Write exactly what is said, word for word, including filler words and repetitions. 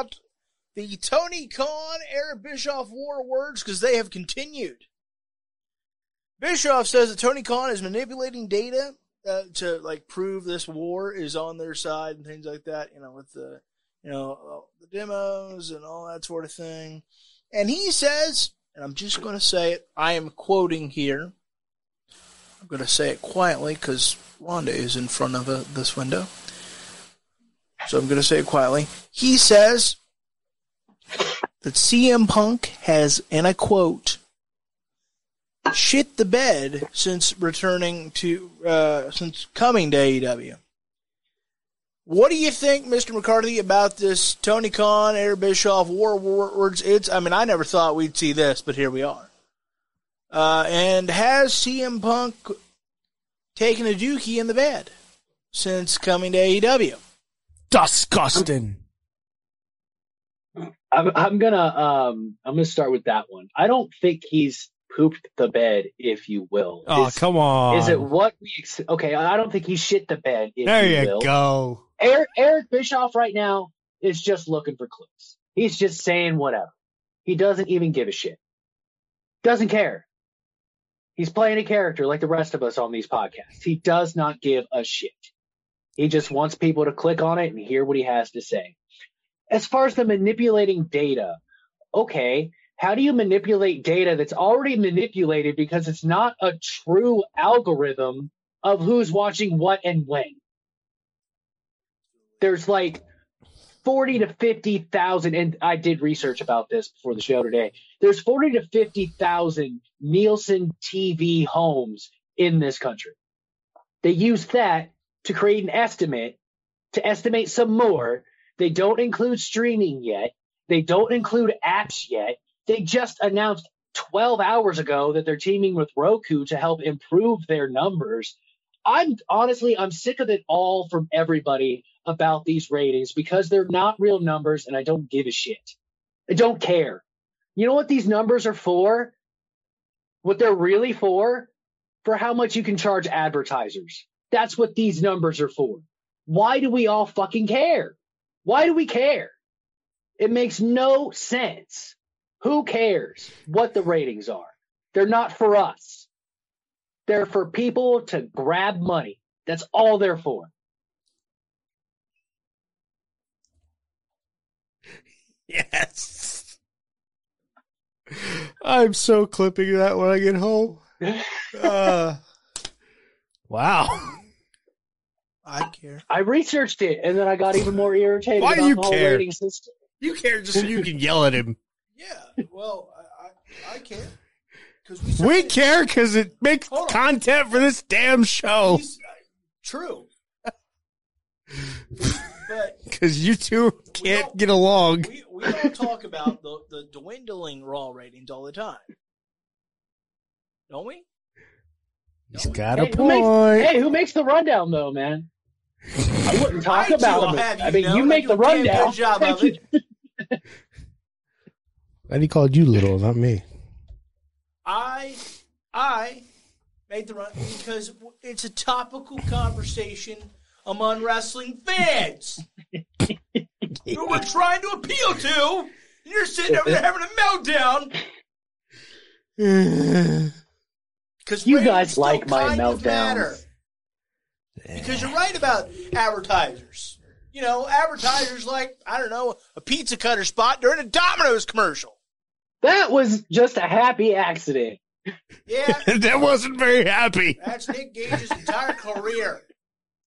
about the Tony Khan, Eric Bischoff war words, because they have continued. Bischoff says that Tony Khan is manipulating data uh, to like prove this war is on their side and things like that. You know, with the you know the demos and all that sort of thing. And he says, and I'm just going to say it. I am quoting here. I'm going to say it quietly because Rhonda is in front of a, this window. So I'm going to say it quietly. He says that C M Punk has, and I quote, shit the bed since returning to, uh, since coming to A E W. What do you think, Mister McCarthy, about this Tony Khan, Eric Bischoff, war words? It's, I mean, I never thought we'd see this, but here we are. Uh, and has C M Punk taken a dookie in the bed since coming to A E W? Disgusting. I'm, I'm, I'm gonna, um, I'm gonna start with that one. I don't think he's pooped the bed, if you will. Oh, is, come on. Is it what we? Ex- okay, I don't think he shit the bed. If there you, you will. go. Eric, Eric Bischoff right now is just looking for clues. He's just saying whatever. He doesn't even give a shit. Doesn't care. He's playing a character like the rest of us on these podcasts. He does not give a shit. He just wants people to click on it and hear what he has to say. As far as the manipulating data, okay, how do you manipulate data that's already manipulated because it's not a true algorithm of who's watching what and when? There's like forty to fifty thousand, and I did research about this before the show today. There's forty to fifty thousand Nielsen T V homes in this country. They use that to create an estimate, to estimate some more. They don't include streaming yet. They don't include apps yet. They just announced twelve hours ago that they're teaming with Roku to help improve their numbers. I'm honestly, I'm sick of it all from everybody about these ratings because they're not real numbers and I don't give a shit. I don't care. You know what these numbers are for? What they're really for? For how much you can charge advertisers. That's what these numbers are for. Why do we all fucking care? Why do we care? It makes no sense. Who cares what the ratings are? They're not for us. They're for people to grab money. That's all they're for. Yes. I'm so clipping that when I get home. Uh, wow. I care. I researched it, and then I got even more irritated. Why do you care? You care just so you can yell at him. Yeah, well, I, I, I care. Cause we we care because it makes Hold content on. for this damn show. He's, uh, true. Because you two can't get along. We, we don't talk about the, the dwindling Raw ratings all the time. Don't we? He's got a hey, point. Who makes, hey, who makes the rundown, though, man? I wouldn't talk I about it. I mean, know, you make the rundown. Good job of it. And he called you little, not me. I, I made the run because it's a topical conversation among wrestling fans who we're trying to appeal to. And you're sitting over there having a meltdown. Because you guys like my meltdowns. Because you're right about advertisers. You know, advertisers like, I don't know, a pizza cutter spot during a Domino's commercial. That was just a happy accident. Yeah. That wasn't very happy. That's Nick Gage's entire career.